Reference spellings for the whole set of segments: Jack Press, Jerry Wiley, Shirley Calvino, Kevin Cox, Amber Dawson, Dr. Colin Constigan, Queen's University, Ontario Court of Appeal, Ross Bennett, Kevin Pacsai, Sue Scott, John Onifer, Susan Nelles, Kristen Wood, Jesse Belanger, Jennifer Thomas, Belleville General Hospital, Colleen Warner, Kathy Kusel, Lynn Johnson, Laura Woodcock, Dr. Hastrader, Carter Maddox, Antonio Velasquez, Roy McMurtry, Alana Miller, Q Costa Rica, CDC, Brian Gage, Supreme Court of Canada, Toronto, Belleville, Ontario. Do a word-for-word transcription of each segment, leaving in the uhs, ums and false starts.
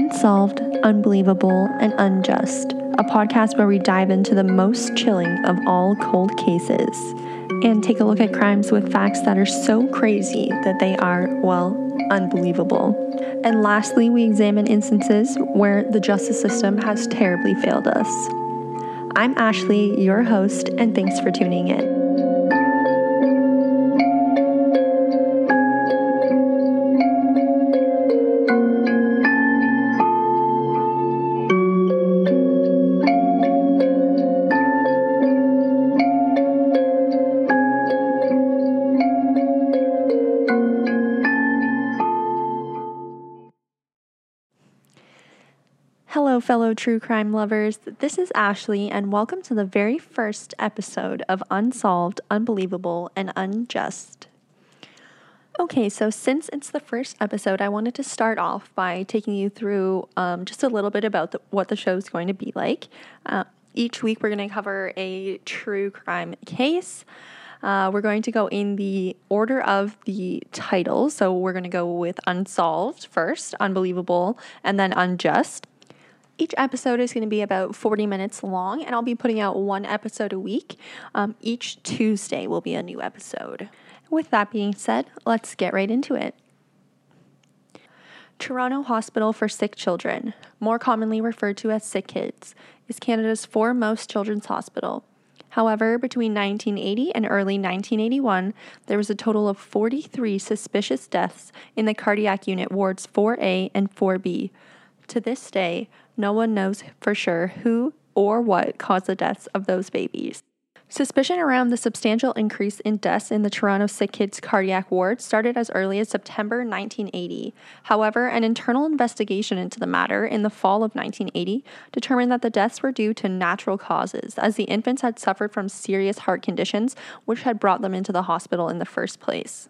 Unsolved, Unbelievable, and Unjust, a podcast where we dive into the most chilling of all cold cases and take a look at crimes with facts that are so crazy that they are, well, unbelievable. And lastly, we examine instances where the justice system has terribly failed us. I'm Ashley, your host, and thanks for tuning in. Fellow true crime lovers, this is Ashley, and welcome to the very first episode of Unsolved, Unbelievable, and Unjust. Okay, so since it's the first episode, I wanted to start off by taking you through um, just a little bit about the, what the show's going to be like. Uh, each week, we're going to cover a true crime case. Uh, we're going to go in the order of the title, so we're going to go with Unsolved first, Unbelievable, and then Unjust. Each episode is going to be about forty minutes long, and I'll be putting out one episode a week. Um, each Tuesday will be a new episode. With that being said, let's get right into it. Toronto Hospital for Sick Children, more commonly referred to as Sick Kids, is Canada's foremost children's hospital. However, between nineteen eighty and early nineteen eighty-one, there was a total of forty-three suspicious deaths in the cardiac unit wards four A and four B. To this day, no one knows for sure who or what caused the deaths of those babies. Suspicion around the substantial increase in deaths in the Toronto Sick Kids cardiac ward started as early as September nineteen eighty. However, an internal investigation into the matter in the fall of nineteen eighty determined that the deaths were due to natural causes, as the infants had suffered from serious heart conditions which had brought them into the hospital in the first place.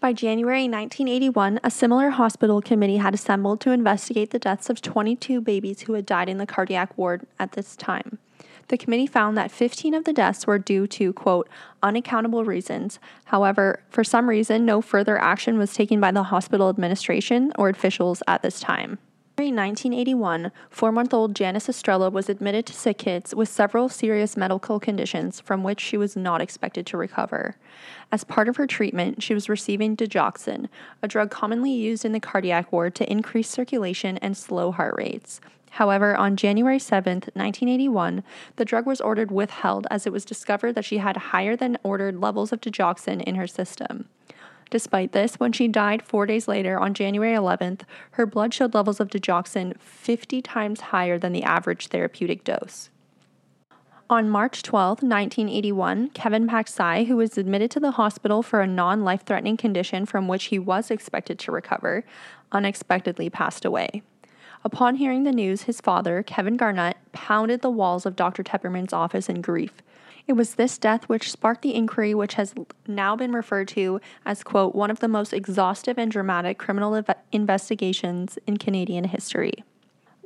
By January nineteen eighty-one, a similar hospital committee had assembled to investigate the deaths of twenty-two babies who had died in the cardiac ward at this time. The committee found that fifteen of the deaths were due to, quote, unaccountable reasons. However, for some reason, no further action was taken by the hospital administration or officials at this time. In nineteen eighty-one, four-month-old Janice Estrella was admitted to Sick Kids with several serious medical conditions from which she was not expected to recover. As part of her treatment, she was receiving digoxin, a drug commonly used in the cardiac ward to increase circulation and slow heart rates. However, on January seventh, nineteen eighty-one, the drug was ordered withheld as it was discovered that she had higher-than-ordered levels of digoxin in her system. Despite this, when she died four days later on January eleventh, her blood showed levels of digoxin fifty times higher than the average therapeutic dose. On March twelfth, nineteen eighty-one, Kevin Pacsai, who was admitted to the hospital for a non-life-threatening condition from which he was expected to recover, unexpectedly passed away. Upon hearing the news, his father, Kevin Garnett, pounded the walls of Doctor Tepperman's office in grief. It was this death which sparked the inquiry which has now been referred to as, quote, one of the most exhaustive and dramatic criminal ev- investigations in Canadian history.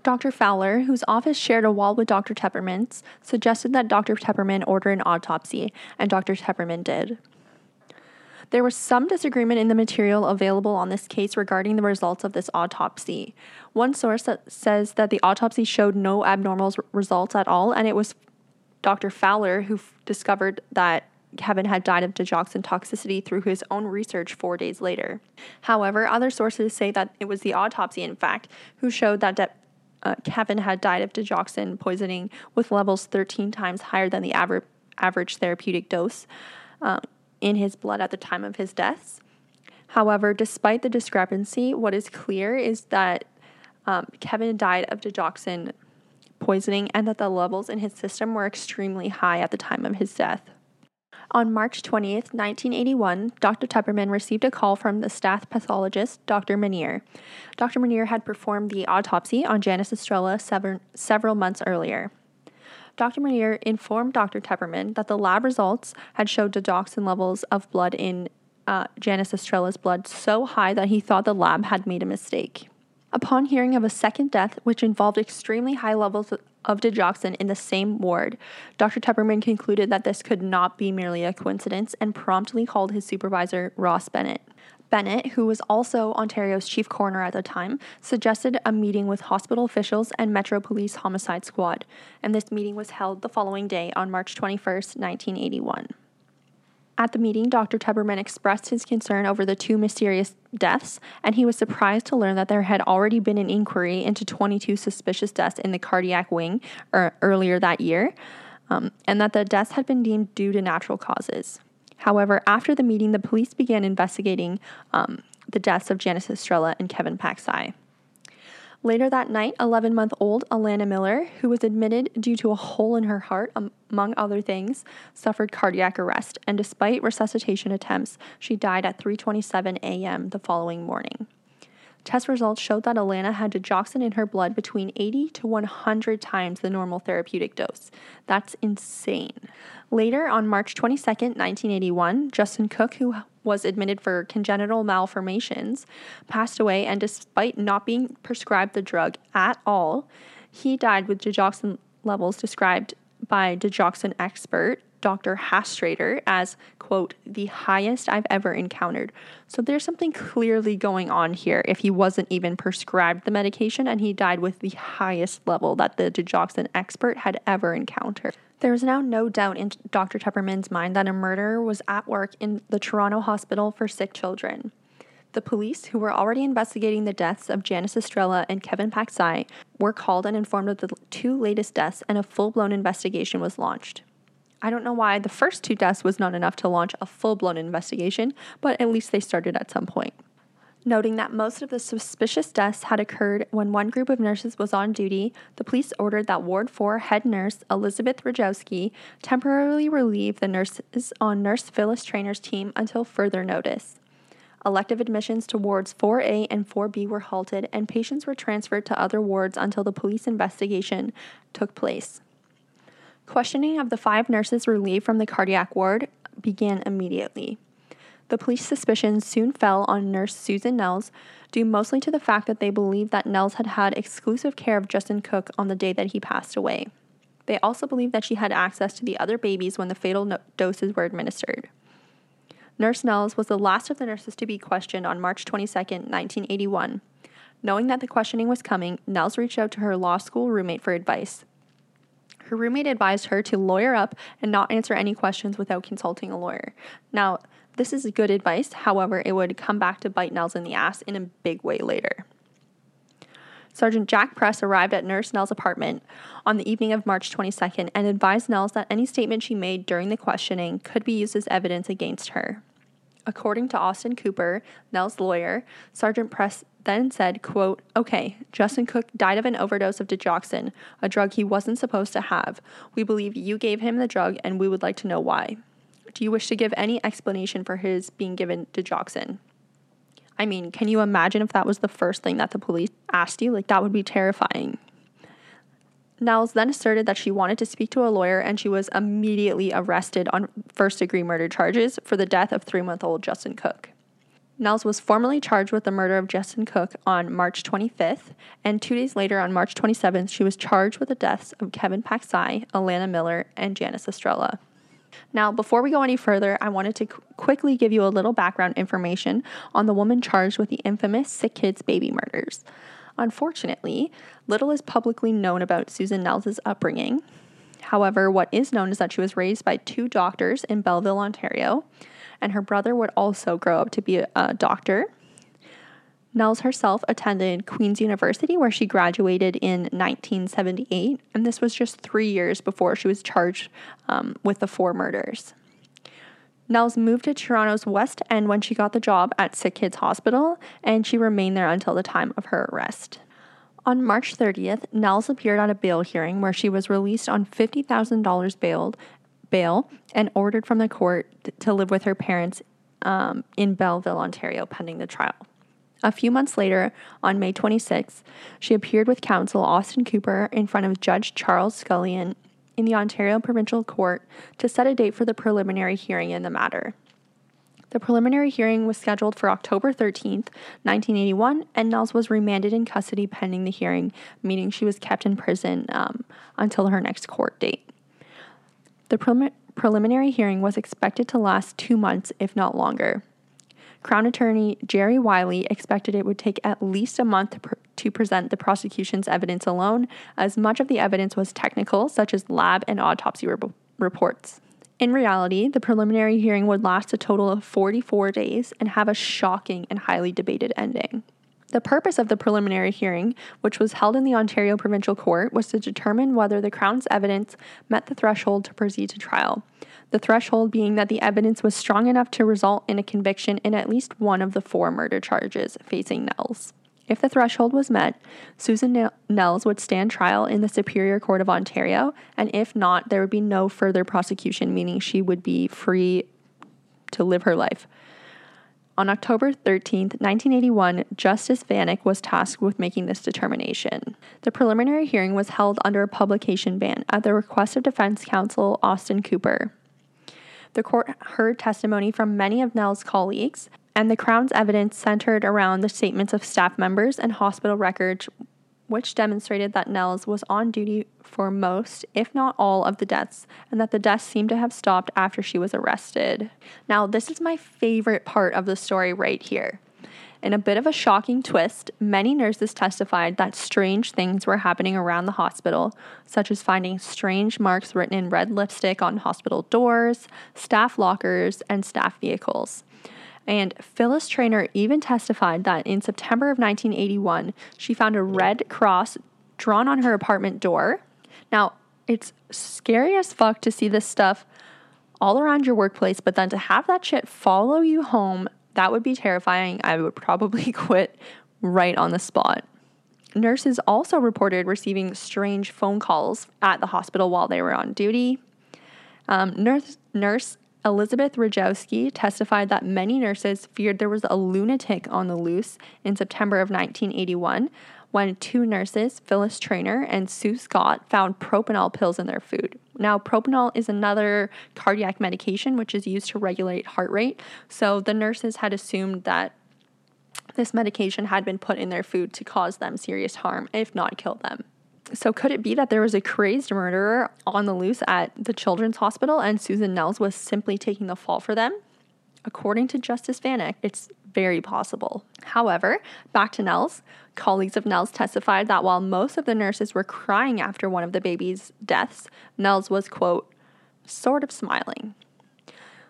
Doctor Fowler, whose office shared a wall with Doctor Tepperman's, suggested that Doctor Tepperman order an autopsy, and Doctor Tepperman did. There was some disagreement in the material available on this case regarding the results of this autopsy. One source that says that the autopsy showed no abnormal results at all, and it was Doctor Fowler who f- discovered that Kevin had died of digoxin toxicity through his own research four days later. However, other sources say that it was the autopsy, in fact, who showed that de- uh, Kevin had died of digoxin poisoning with levels thirteen times higher than the aver- average therapeutic dose uh, in his blood at the time of his deaths. However, despite the discrepancy, what is clear is that um, Kevin died of digoxin poisoning and that the levels in his system were extremely high at the time of his death. On March twentieth, nineteen eighty-one, Doctor Tepperman received a call from the staff pathologist, Doctor Manier. Doctor Manier had performed the autopsy on Janice Estrella sever- several months earlier. Doctor Manier informed Doctor Tepperman that the lab results had showed digoxin levels of blood in uh, Janice Estrella's blood so high that he thought the lab had made a mistake. Upon hearing of a second death, which involved extremely high levels of digoxin in the same ward, Doctor Tepperman concluded that this could not be merely a coincidence and promptly called his supervisor, Ross Bennett. Bennett, who was also Ontario's chief coroner at the time, suggested a meeting with hospital officials and Metro Police Homicide Squad, and this meeting was held the following day on March twenty-first, nineteen eighty-one. At the meeting, Doctor Tepperman expressed his concern over the two mysterious deaths, and he was surprised to learn that there had already been an inquiry into twenty-two suspicious deaths in the cardiac wing er, earlier that year, um, and that the deaths had been deemed due to natural causes. However, after the meeting, the police began investigating um, the deaths of Janice Estrella and Kevin Pacsai. Later that night, eleven-month-old Alana Miller, who was admitted due to a hole in her heart, among other things, suffered cardiac arrest, and despite resuscitation attempts, she died at three twenty-seven a.m. the following morning. Test results showed that Alana had digoxin in her blood between eighty to one hundred times the normal therapeutic dose. That's insane. Later, on March twenty-second, nineteen eighty-one, Justin Cook, who was admitted for congenital malformations, passed away, and despite not being prescribed the drug at all, he died with digoxin levels described by digoxin expert Doctor Hastrader as, quote, the highest I've ever encountered. So there's something clearly going on here if he wasn't even prescribed the medication and he died with the highest level that the digoxin expert had ever encountered. There is now no doubt in Doctor Tepperman's mind that a murderer was at work in the Toronto Hospital for Sick Children. The police, who were already investigating the deaths of Janice Estrella and Kevin Pacsai, were called and informed of the two latest deaths, and a full-blown investigation was launched. I don't know why the first two deaths was not enough to launch a full-blown investigation, but at least they started at some point. Noting that most of the suspicious deaths had occurred when one group of nurses was on duty, the police ordered that Ward four head nurse Elizabeth Rajowski temporarily relieve the nurses on Nurse Phyllis Trainer's team until further notice. Elective admissions to wards four A and four B were halted, and patients were transferred to other wards until the police investigation took place. Questioning of the five nurses relieved from the cardiac ward began immediately. The police suspicions soon fell on Nurse Susan Nelles, due mostly to the fact that they believed that Nelles had had exclusive care of Justin Cook on the day that he passed away. They also believed that she had access to the other babies when the fatal no- doses were administered. Nurse Nelles was the last of the nurses to be questioned on March twenty-second, nineteen eighty-one. Knowing that the questioning was coming, Nelles reached out to her law school roommate for advice. Her roommate advised her to lawyer up and not answer any questions without consulting a lawyer. Now, this is good advice. However, it would come back to bite Nelles in the ass in a big way later. Sergeant Jack Press arrived at Nurse Nelles' apartment on the evening of March twenty-second and advised Nelles that any statement she made during the questioning could be used as evidence against her. According to Austin Cooper, Nelles' lawyer, Sergeant Press then said, quote, okay, Justin Cook died of an overdose of digoxin, a drug he wasn't supposed to have. We believe you gave him the drug, and we would like to know why. Do you wish to give any explanation for his being given digoxin? I mean, can you imagine if that was the first thing that the police asked you? Like, that would be terrifying. Nelles then asserted that she wanted to speak to a lawyer, and she was immediately arrested on first-degree murder charges for the death of three-month-old Justin Cook. Nelles was formally charged with the murder of Justin Cook on March twenty-fifth, and two days later, on March twenty-seventh, she was charged with the deaths of Kevin Pacsai, Alana Miller, and Janice Estrella. Now, before we go any further, I wanted to qu- quickly give you a little background information on the woman charged with the infamous Sick Kids baby murders. Unfortunately, little is publicly known about Susan Nelles' upbringing. However, what is known is that she was raised by two doctors in Belleville, Ontario, and her brother would also grow up to be a, a doctor. Nelles herself attended Queen's University, where she graduated in nineteen seventy-eight, and this was just three years before she was charged um, with the four murders. Nelles moved to Toronto's West End when she got the job at Sick Kids Hospital, and she remained there until the time of her arrest. On March thirtieth, Nelles appeared at a bail hearing where she was released on fifty thousand dollars bail, bail and ordered from the court to live with her parents um, in Belleville, Ontario, pending the trial. A few months later, on May twenty-sixth, she appeared with counsel Austin Cooper in front of Judge Charles Scullion in the Ontario Provincial Court to set a date for the preliminary hearing in the matter. The preliminary hearing was scheduled for October thirteenth, nineteen eighty-one, and Nelles was remanded in custody pending the hearing, meaning she was kept in prison um, until her next court date. The prelim- preliminary hearing was expected to last two months, if not longer. Crown Attorney Jerry Wiley expected it would take at least a month to, pre- to present the prosecution's evidence alone, as much of the evidence was technical, such as lab and autopsy re- reports. In reality, the preliminary hearing would last a total of forty-four days and have a shocking and highly debated ending. The purpose of the preliminary hearing, which was held in the Ontario Provincial Court, was to determine whether the Crown's evidence met the threshold to proceed to trial, the threshold being that the evidence was strong enough to result in a conviction in at least one of the four murder charges facing Nelles. If the threshold was met, Susan Nelles would stand trial in the Superior Court of Ontario, and if not, there would be no further prosecution, meaning she would be free to live her life. On October thirteenth, nineteen eighty-one, Justice Vanek was tasked with making this determination. The preliminary hearing was held under a publication ban at the request of defense counsel Austin Cooper. The court heard testimony from many of Nelles' colleagues, and the Crown's evidence centered around the statements of staff members and hospital records, which demonstrated that Nelles was on duty for most, if not all, of the deaths, and that the deaths seemed to have stopped after she was arrested. Now, this is my favorite part of the story right here. In a bit of a shocking twist, many nurses testified that strange things were happening around the hospital, such as finding strange marks written in red lipstick on hospital doors, staff lockers, and staff vehicles. And Phyllis Trainer even testified that in September of nineteen eighty-one, she found a red cross drawn on her apartment door. Now, it's scary as fuck to see this stuff all around your workplace, but then to have that shit follow you home, that would be terrifying. I would probably quit right on the spot. Nurses also reported receiving strange phone calls at the hospital while they were on duty. Um, nurse, nurse, Elizabeth Rajowski testified that many nurses feared there was a lunatic on the loose in September of nineteen eighty-one when two nurses, Phyllis Trainer and Sue Scott, found propanol pills in their food. Now, propanol is another cardiac medication which is used to regulate heart rate, so the nurses had assumed that this medication had been put in their food to cause them serious harm, if not kill them. So could it be that there was a crazed murderer on the loose at the Children's Hospital and Susan Nelles was simply taking the fall for them? According to Justice Vanek, it's very possible. However, back to Nelles, colleagues of Nelles testified that while most of the nurses were crying after one of the baby's deaths, Nelles was, quote, sort of smiling.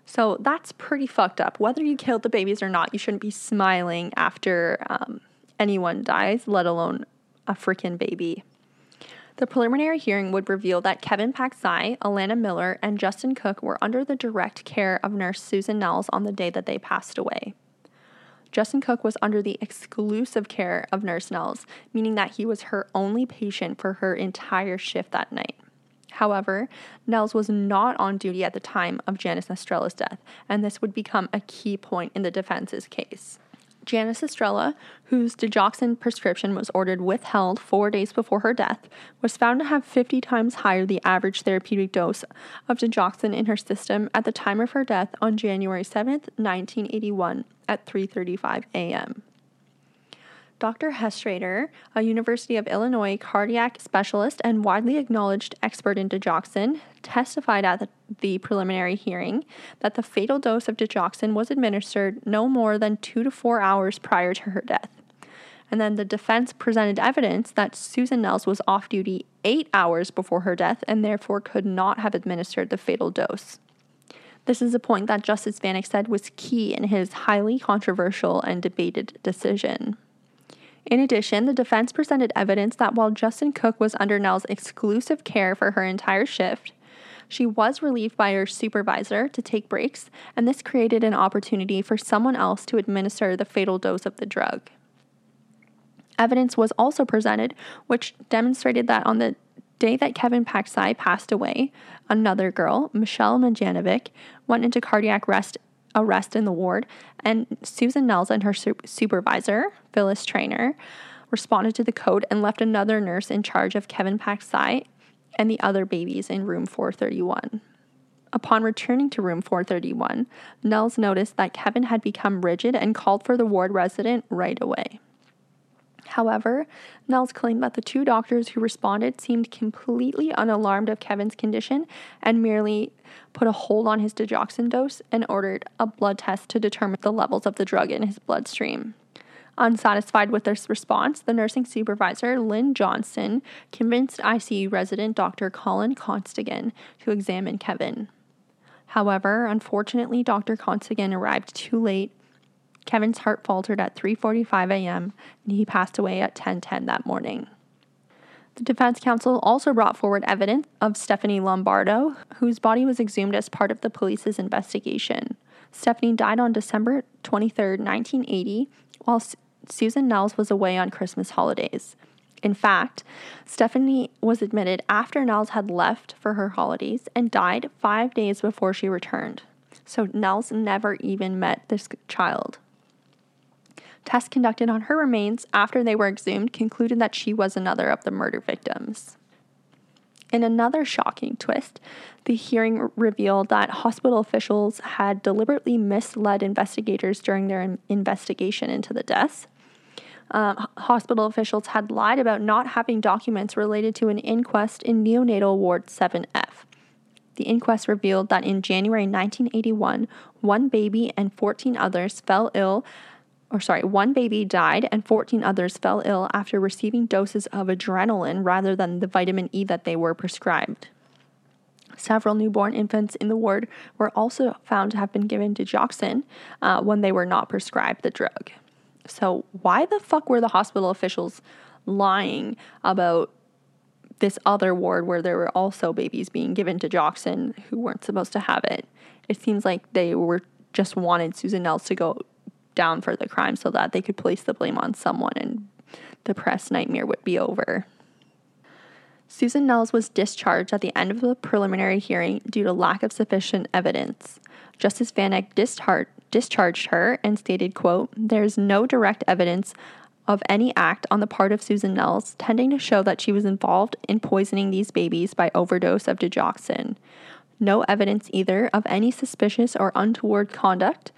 So that's pretty fucked up. Whether you killed the babies or not, you shouldn't be smiling after um, anyone dies, let alone a freaking baby. The preliminary hearing would reveal that Kevin Pacsai, Alana Miller, and Justin Cook were under the direct care of nurse Susan Nelles on the day that they passed away. Justin Cook was under the exclusive care of nurse Nelles, meaning that he was her only patient for her entire shift that night. However, Nelles was not on duty at the time of Janice Estrella's death, and this would become a key point in the defense's case. Janice Estrella, whose digoxin prescription was ordered withheld four days before her death, was found to have fifty times higher the average therapeutic dose of digoxin in her system at the time of her death on January seventh, nineteen eighty-one at three thirty-five a.m. Doctor Hastrader, a University of Illinois cardiac specialist and widely acknowledged expert in digoxin, testified at the, the preliminary hearing that the fatal dose of digoxin was administered no more than two to four hours prior to her death. And then the defense presented evidence that Susan Nelles was off duty eight hours before her death and therefore could not have administered the fatal dose. This is a point that Justice Vanek said was key in his highly controversial and debated decision. In addition, the defense presented evidence that while Justin Cook was under Nelles' exclusive care for her entire shift, she was relieved by her supervisor to take breaks, and this created an opportunity for someone else to administer the fatal dose of the drug. Evidence was also presented which demonstrated that on the day that Kevin Pacsai passed away, another girl, Michelle Majanovic, went into cardiac arrest arrest in the ward, and Susan Nelles and her su- supervisor, Phyllis Trainer, responded to the code and left another nurse in charge of Kevin Pacsai and the other babies in room four thirty-one. Upon returning to room four thirty-one, Nelles noticed that Kevin had become rigid and called for the ward resident right away. However, Nelles claimed that the two doctors who responded seemed completely unalarmed of Kevin's condition and merely put a hold on his digoxin dose and ordered a blood test to determine the levels of the drug in his bloodstream. Unsatisfied with this response, the nursing supervisor, Lynn Johnson, convinced I C U resident Doctor Colin Constigan to examine Kevin. However, unfortunately, Doctor Constigan arrived too late. Kevin's heart faltered at three forty-five a.m., and he passed away at ten ten that morning. The defense counsel also brought forward evidence of Stephanie Lombardo, whose body was exhumed as part of the police's investigation. Stephanie died on December twenty-third, nineteen eighty, while Susan Nelles was away on Christmas holidays. In fact, Stephanie was admitted after Nelles had left for her holidays and died five days before she returned. So Nelles never even met this child. Tests conducted on her remains after they were exhumed concluded that she was another of the murder victims. In another shocking twist, the hearing revealed that hospital officials had deliberately misled investigators during their investigation into the deaths. Uh, hospital officials had lied about not having documents related to an inquest in neonatal ward seven F. The inquest revealed that in January nineteen eighty-one, one baby and 14 others fell ill, or sorry, one baby died and fourteen others fell ill after receiving doses of adrenaline rather than the vitamin E that they were prescribed. Several newborn infants in the ward were also found to have been given digoxin uh, when they were not prescribed the drug. So why the fuck were the hospital officials lying about this other ward where there were also babies being given digoxin who weren't supposed to have it? It seems like they were just wanted Susan Nelles to go down for the crime so that they could place the blame on someone and the press nightmare would be over. Susan Nelles was discharged at the end of the preliminary hearing due to lack of sufficient evidence. Justice Vanek discharged discharged her and stated, quote, "There's no direct evidence of any act on the part of Susan Nelles tending to show that she was involved in poisoning these babies by overdose of digoxin. No evidence either of any suspicious or untoward conduct,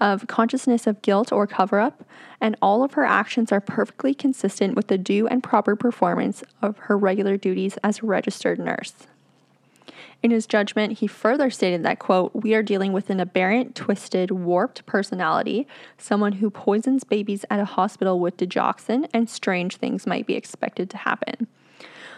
of consciousness of guilt or cover-up, and all of her actions are perfectly consistent with the due and proper performance of her regular duties as a registered nurse." In his judgment, he further stated that, quote, "We are dealing with an aberrant, twisted, warped personality, someone who poisons babies at a hospital with digoxin, and strange things might be expected to happen."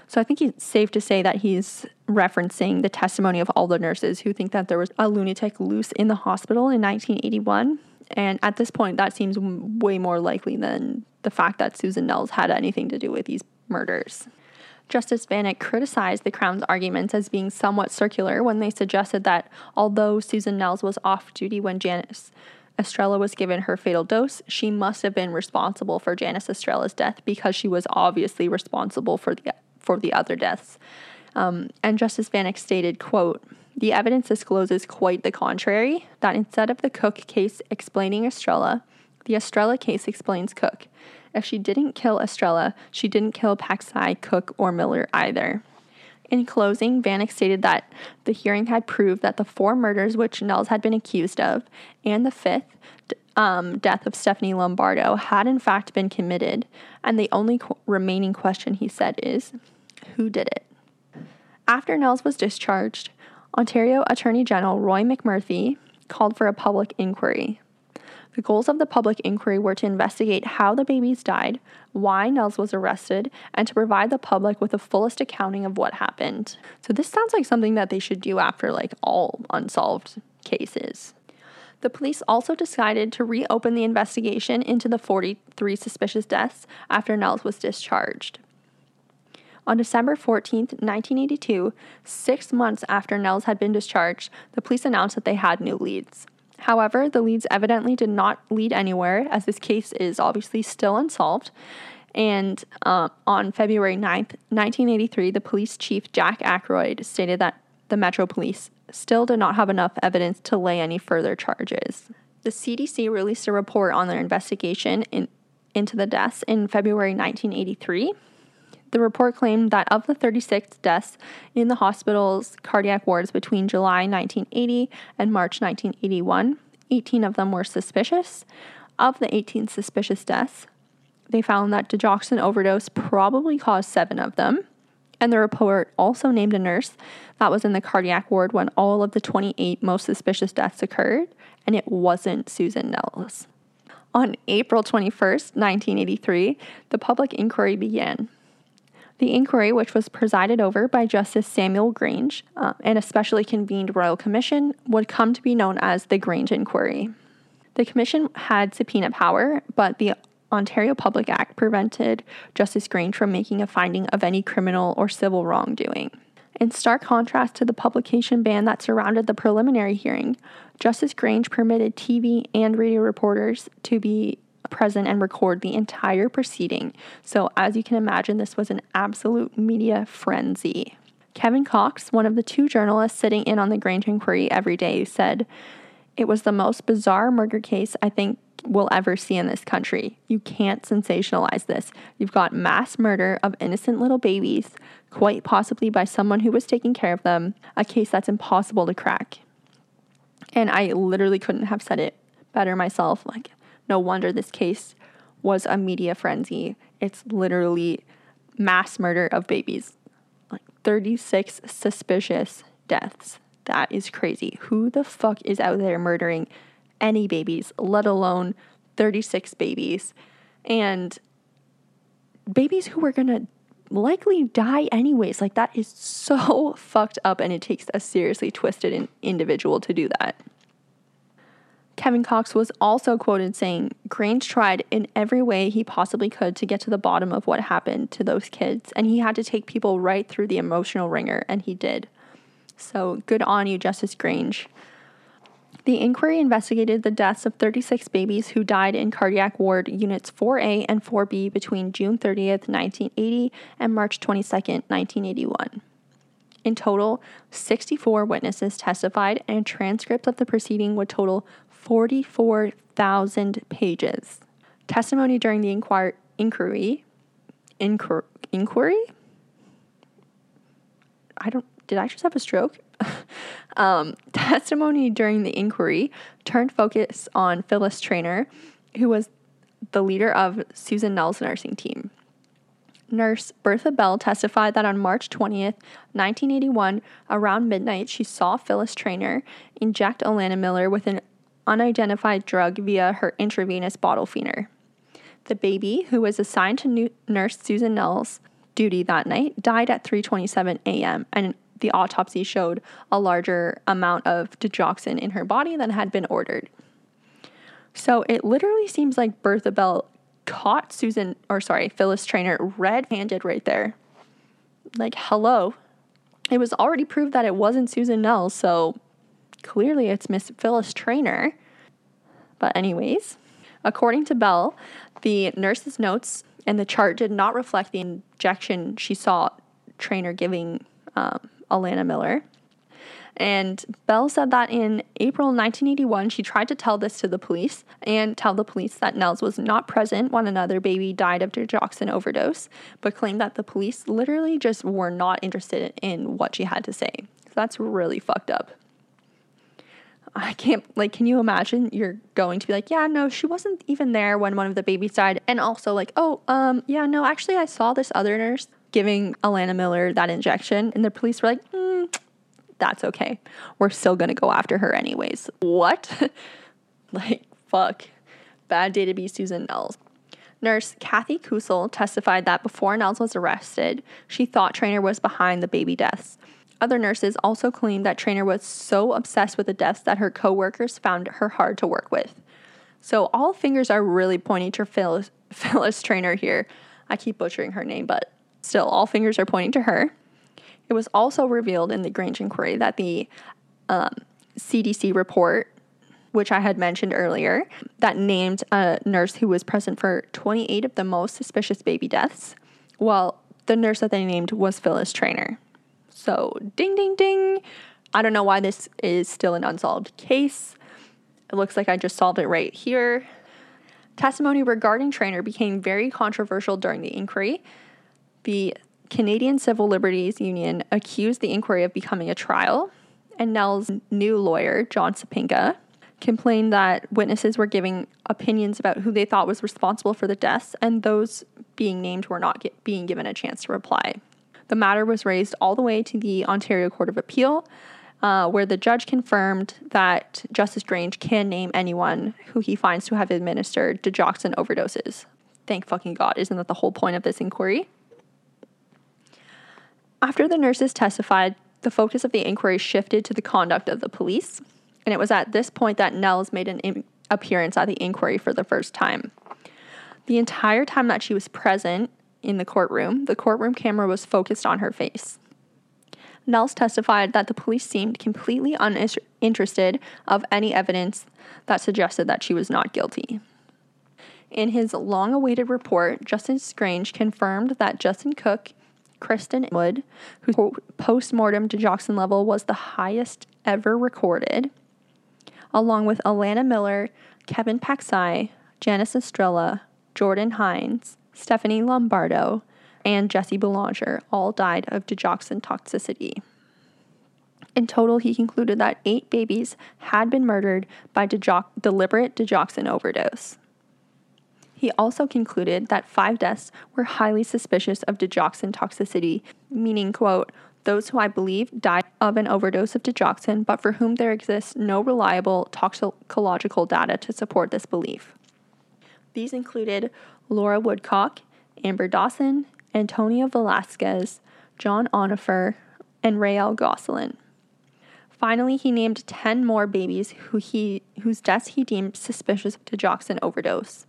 So I think it's safe to say that he's referencing the testimony of all the nurses who think that there was a lunatic loose in the hospital in nineteen eighty-one. And at this point, that seems way more likely than the fact that Susan Nelles had anything to do with these murders. Justice Vanek criticized the Crown's arguments as being somewhat circular when they suggested that although Susan Nelles was off-duty when Janice Estrella was given her fatal dose, she must have been responsible for Janice Estrella's death because she was obviously responsible for the for the other deaths. Um, and Justice Vanek stated, quote, "The evidence discloses quite the contrary, that instead of the Cook case explaining Estrella, the Estrella case explains Cook. If she didn't kill Estrella, she didn't kill Pacsai, Cook, or Miller either." In closing, Vanek stated that the hearing had proved that the four murders which Nelles had been accused of and the fifth um, death of Stephanie Lombardo had in fact been committed, and the only qu- remaining question, he said, is, who did it? After Nelles was discharged, Ontario Attorney General Roy McMurtry called for a public inquiry. The goals of the public inquiry were to investigate how the babies died, why Nelles was arrested, and to provide the public with the fullest accounting of what happened. So this sounds like something that they should do after like all unsolved cases. The police also decided to reopen the investigation into the forty-three suspicious deaths after Nelles was discharged. On December fourteenth, nineteen eighty-two, six months after Nelles had been discharged, the police announced that they had new leads. However, the leads evidently did not lead anywhere, as this case is obviously still unsolved. And uh, on February ninth, nineteen eighty-three, the police chief, Jack Aykroyd, stated that the Metro Police still did not have enough evidence to lay any further charges. The C D C released a report on their investigation in, into the deaths in February nineteen eighty-three. The report claimed that of the thirty-six deaths in the hospital's cardiac wards between July nineteen eighty and March nineteen eighty-one, eighteen of them were suspicious. Of the eighteen suspicious deaths, they found that digoxin overdose probably caused seven of them. And the report also named a nurse that was in the cardiac ward when all of the twenty-eight most suspicious deaths occurred, and it wasn't Susan Nelles. On April twenty-first, nineteen eighty-three, the public inquiry began. The inquiry, which was presided over by Justice Samuel Grange, uh, and a specially convened royal commission, would come to be known as the Grange Inquiry. The commission had subpoena power, but the Ontario Public Act prevented Justice Grange from making a finding of any criminal or civil wrongdoing. In stark contrast to the publication ban that surrounded the preliminary hearing, Justice Grange permitted T V and radio reporters to be present and record the entire proceeding. So as you can imagine, this was an absolute media frenzy. Kevin Cox, one of the two journalists sitting in on the Grange Inquiry every day, said, "It was the most bizarre murder case I think we'll ever see in this country. You can't sensationalize this. You've got mass murder of innocent little babies, quite possibly by someone who was taking care of them, a case that's impossible to crack." And I literally couldn't have said it better myself. Like, no wonder this case was a media frenzy. It's literally mass murder of babies. Like thirty-six suspicious deaths. That is crazy. Who the fuck is out there murdering any babies, let alone thirty-six babies, and babies who were gonna likely die anyways? Like, that is so fucked up, and it takes a seriously twisted individual to do that. Kevin Cox was also quoted saying, "Grange tried in every way he possibly could to get to the bottom of what happened to those kids, and he had to take people right through the emotional wringer, and he did." So good on you, Justice Grange. The inquiry investigated the deaths of thirty-six babies who died in cardiac ward units four A and four B between June thirtieth, nineteen eighty and March twenty-second, nineteen eighty-one. In total, sixty-four witnesses testified, and transcripts of the proceeding would total forty-four thousand pages. Testimony during the inquir- inquiry... Inquir- inquiry? I don't... Did I just have a stroke? Um, testimony during the inquiry turned focus on Phyllis Trainer, who was the leader of Susan Nelles' nursing team. Nurse Bertha Bell testified that on March twentieth, nineteen eighty-one, around midnight, she saw Phyllis Trainer inject Alana Miller with an unidentified drug via her intravenous bottle feeder. The baby, who was assigned to new- nurse Susan Nelles' duty that night, died at three twenty-seven a.m., and an the autopsy showed a larger amount of digoxin in her body than had been ordered. So it literally seems like Bertha Bell caught Susan, or sorry, Phyllis Trainer red-handed right there. Like, hello. It was already proved that it wasn't Susan Nelles, so clearly it's Miss Phyllis Trainer. But anyways, according to Bell, the nurse's notes and the chart did not reflect the injection she saw Trainer giving um, Alana Miller. And Bell said that in April nineteen eighty-one, she tried to tell this to the police and tell the police that Nelles was not present when another baby died of digoxin overdose, but claimed that the police literally just were not interested in what she had to say. So that's really fucked up. I can't, like, can you imagine you're going to be like, yeah, no, she wasn't even there when one of the babies died. And also like, oh, um, yeah, no, actually I saw this other nurse giving Alana Miller that injection, and the police were like, mm, that's okay. We're still going to go after her anyways. What? Like, fuck. Bad day to be Susan Nelles. Nurse Kathy Kusel testified that before Nelles was arrested, she thought Trainer was behind the baby deaths. Other nurses also claimed that Trainer was so obsessed with the deaths that her co-workers found her hard to work with. So all fingers are really pointing to Phyllis, Phyllis Trainer here. I keep butchering her name, but still, all fingers are pointing to her. It was also revealed in the Grange Inquiry that the um, C D C report, which I had mentioned earlier, that named a nurse who was present for twenty-eight of the most suspicious baby deaths, well, the nurse that they named was Phyllis Trainer. So, ding, ding, ding. I don't know why this is still an unsolved case. It looks like I just solved it right here. Testimony regarding Trainer became very controversial during the inquiry. The Canadian Civil Liberties Union accused the inquiry of becoming a trial, and Nelles' new lawyer, John Sapinka, complained that witnesses were giving opinions about who they thought was responsible for the deaths, and those being named were not get, being given a chance to reply. The matter was raised all the way to the Ontario Court of Appeal, uh, where the judge confirmed that Justice Grange can name anyone who he finds to have administered digoxin overdoses. Thank fucking God, isn't that the whole point of this inquiry? After the nurses testified, the focus of the inquiry shifted to the conduct of the police, and it was at this point that Nelles made an im- appearance at the inquiry for the first time. The entire time that she was present in the courtroom, the courtroom camera was focused on her face. Nelles testified that the police seemed completely uninterested of any evidence that suggested that she was not guilty. In his long-awaited report, Justice Grange confirmed that Justin Cook, Kristen Wood, whose post-mortem digoxin level was the highest ever recorded, along with Alana Miller, Kevin Pacsai, Janice Estrella, Jordan Hines, Stephanie Lombardo, and Jesse Belanger, all died of digoxin toxicity. In total, he concluded that eight babies had been murdered by digo- deliberate digoxin overdose. He also concluded that five deaths were highly suspicious of digoxin toxicity, meaning, quote, those who I believe died of an overdose of digoxin, but for whom there exists no reliable toxicological data to support this belief. These included Laura Woodcock, Amber Dawson, Antonio Velasquez, John Onifer, and Rael Gosselin. Finally, he named ten more babies who he, whose deaths he deemed suspicious of digoxin overdose.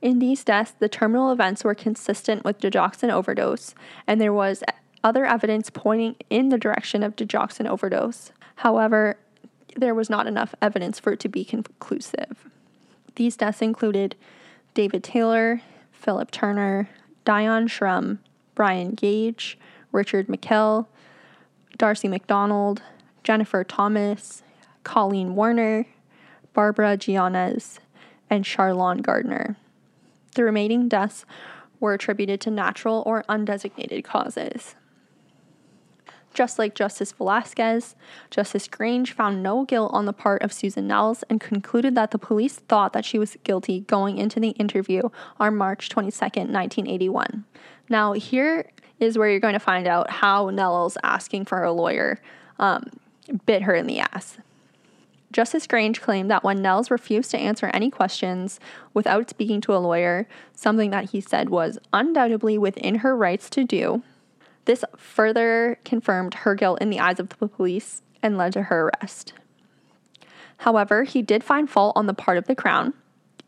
In these deaths, the terminal events were consistent with digoxin overdose, and there was other evidence pointing in the direction of digoxin overdose. However, there was not enough evidence for it to be conclusive. These deaths included David Taylor, Philip Turner, Dion Shrum, Brian Gage, Richard McKell, Darcy McDonald, Jennifer Thomas, Colleen Warner, Barbara Gianez, and Charlon Gardner. The remaining deaths were attributed to natural or undesignated causes. Just like Justice Velasquez, Justice Grange found no guilt on the part of Susan Nelles and concluded that the police thought that she was guilty going into the interview on March twenty-second, nineteen eighty-one. Now, here is where you're going to find out how Nelles asking for a lawyer um, bit her in the ass. Justice Grange claimed that when Nelles refused to answer any questions without speaking to a lawyer, something that he said was undoubtedly within her rights to do, this further confirmed her guilt in the eyes of the police and led to her arrest. However, he did find fault on the part of the Crown.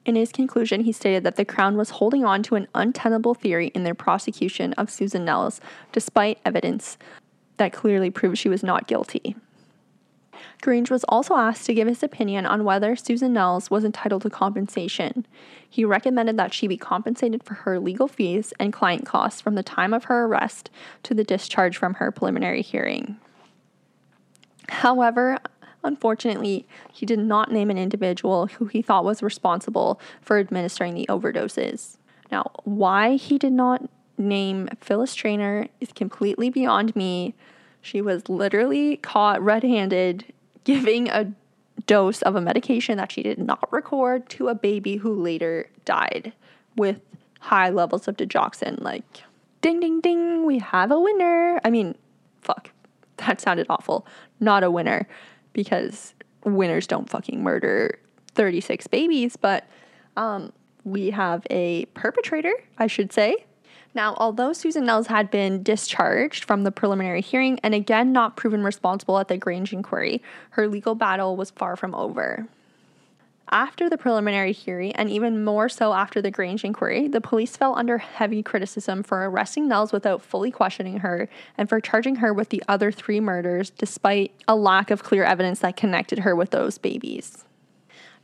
In his conclusion, he stated that the Crown was holding on to an untenable theory in their prosecution of Susan Nelles, despite evidence that clearly proved she was not guilty. Grange was also asked to give his opinion on whether Susan Nelles was entitled to compensation. He recommended that she be compensated for her legal fees and client costs from the time of her arrest to the discharge from her preliminary hearing. However, unfortunately, he did not name an individual who he thought was responsible for administering the overdoses. Now, why he did not name Phyllis Trainer is completely beyond me. She was literally caught red-handed giving a dose of a medication that she did not record to a baby who later died with high levels of digoxin. Like, ding, ding, ding, we have a winner. I mean, fuck, that sounded awful. Not a winner, because winners don't fucking murder thirty-six babies, but um, we have a perpetrator, I should say. Now, although Susan Nelles had been discharged from the preliminary hearing and again not proven responsible at the Grange inquiry, her legal battle was far from over. After the preliminary hearing, and even more so after the Grange inquiry, the police fell under heavy criticism for arresting Nelles without fully questioning her and for charging her with the other three murders despite a lack of clear evidence that connected her with those babies.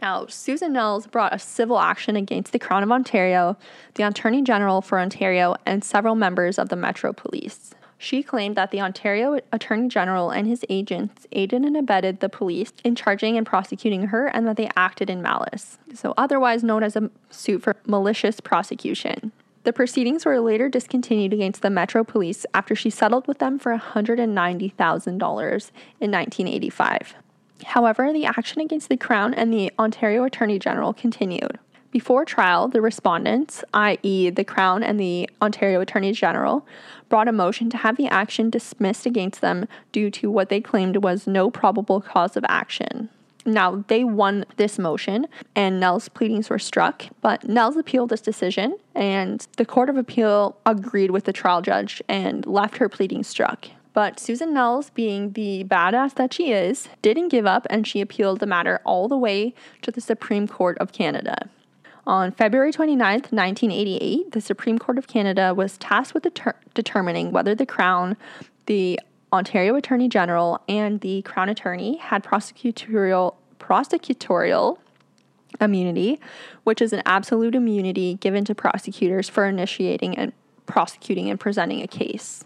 Now, Susan Nelles brought a civil action against the Crown of Ontario, the Attorney General for Ontario, and several members of the Metro Police. She claimed that the Ontario Attorney General and his agents aided and abetted the police in charging and prosecuting her and that they acted in malice, so otherwise known as a suit for malicious prosecution. The proceedings were later discontinued against the Metro Police after she settled with them for one hundred ninety thousand dollars in nineteen eighty-five. However, the action against the Crown and the Ontario Attorney General continued. Before trial, the respondents, that is the Crown and the Ontario Attorney General, brought a motion to have the action dismissed against them due to what they claimed was no probable cause of action. Now, they won this motion, and Nelles' pleadings were struck, but Nelles appealed this decision, and the Court of Appeal agreed with the trial judge and left her pleadings struck. But Susan Nelles, being the badass that she is, didn't give up, and she appealed the matter all the way to the Supreme Court of Canada. On February twenty-ninth, nineteen eighty-eight, the Supreme Court of Canada was tasked with deter- determining whether the Crown, the Ontario Attorney General, and the Crown Attorney had prosecutorial, prosecutorial immunity, which is an absolute immunity given to prosecutors for initiating and prosecuting and presenting a case.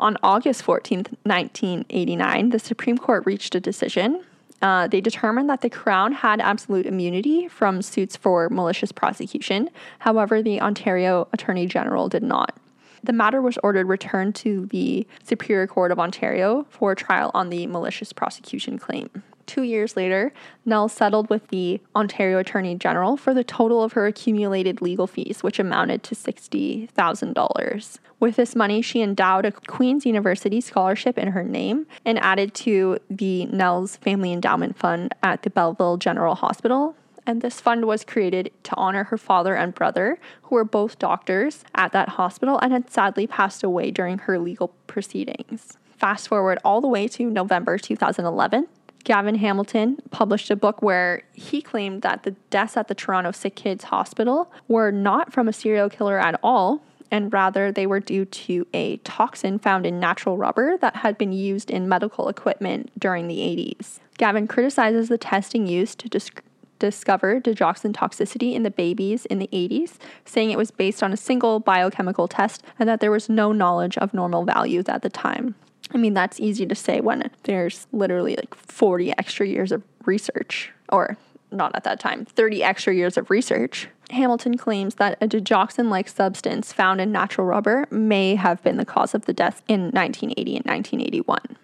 On August fourteenth, nineteen eighty-nine, the Supreme Court reached a decision. Uh, they determined that the Crown had absolute immunity from suits for malicious prosecution. However, the Ontario Attorney General did not. The matter was ordered returned to the Superior Court of Ontario for trial on the malicious prosecution claim. Two years later, Nelles settled with the Ontario Attorney General for the total of her accumulated legal fees, which amounted to sixty thousand dollars. With this money, she endowed a Queen's University scholarship in her name and added to the Nelles Family Endowment Fund at the Belleville General Hospital. And this fund was created to honor her father and brother, who were both doctors at that hospital and had sadly passed away during her legal proceedings. Fast forward all the way to November twenty eleven. Gavin Hamilton published a book where he claimed that the deaths at the Toronto Sick Kids Hospital were not from a serial killer at all, and rather they were due to a toxin found in natural rubber that had been used in medical equipment during the eighties. Gavin criticizes the testing used to dis- discover digoxin toxicity in the babies in the eighties, saying it was based on a single biochemical test and that there was no knowledge of normal values at the time. I mean, that's easy to say when there's literally like forty extra years of research, or not at that time, thirty extra years of research. Hamilton claims that a digoxin-like substance found in natural rubber may have been the cause of the death in nineteen eighty and nineteen eighty-one.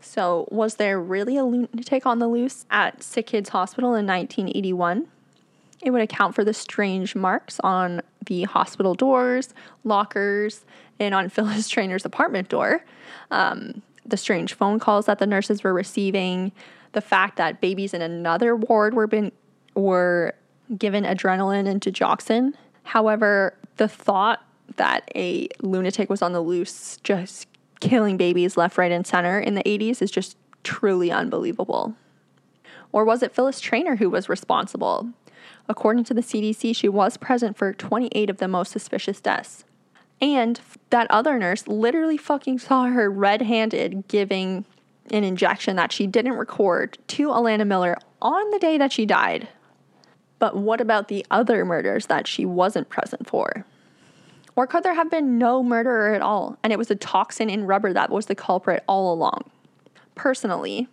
So was there really a lunatic on the loose at Sick Kids Hospital in nineteen eighty-one? It would account for the strange marks on the hospital doors, lockers, and on Phyllis Trainer's apartment door, um, the strange phone calls that the nurses were receiving, the fact that babies in another ward were been were given adrenaline and digoxin. However, the thought that a lunatic was on the loose just killing babies left, right, and center in the eighties is just truly unbelievable. Or was it Phyllis Trainer who was responsible? According to the C D C, she was present for twenty-eight of the most suspicious deaths. And that other nurse literally fucking saw her red-handed giving an injection that she didn't record to Alana Miller on the day that she died. But what about the other murders that she wasn't present for? Or could there have been no murderer at all, and it was a toxin in rubber that was the culprit all along? Personally,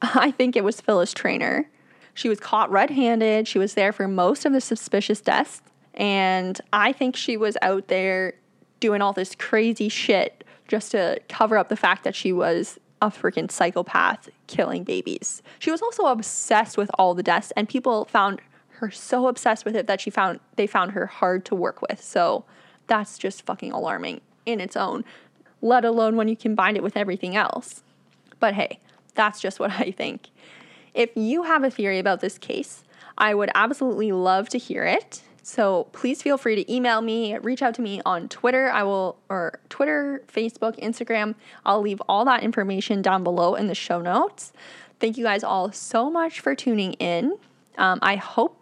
I think it was Phyllis Trainer. She was caught red-handed. She was there for most of the suspicious deaths. And I think she was out there doing all this crazy shit just to cover up the fact that she was a freaking psychopath killing babies. She was also obsessed with all the deaths, and people found her so obsessed with it that she found they found her hard to work with. So that's just fucking alarming in its own, let alone when you combine it with everything else. But hey, that's just what I think. If you have a theory about this case, I would absolutely love to hear it. So please feel free to email me, reach out to me on Twitter. I will, or Twitter, Facebook, Instagram. I'll leave all that information down below in the show notes. Thank you guys all so much for tuning in. Um, I hope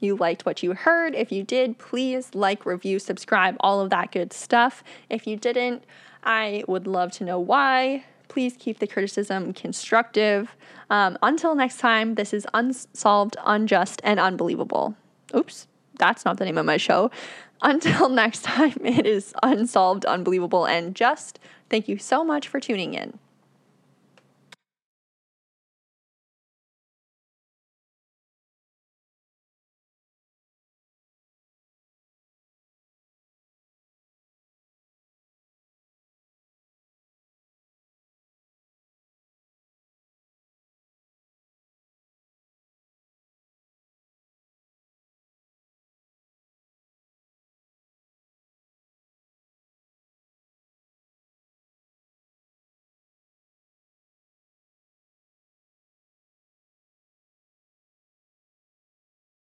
you liked what you heard. If you did, please like, review, subscribe, all of that good stuff. If you didn't, I would love to know why. Please keep the criticism constructive. Um, until next time, this is Unsolved, Unjust, and Unbelievable. Oops, that's not the name of my show. Until next time, it is Unsolved, Unbelievable, and Just. Thank you so much for tuning in.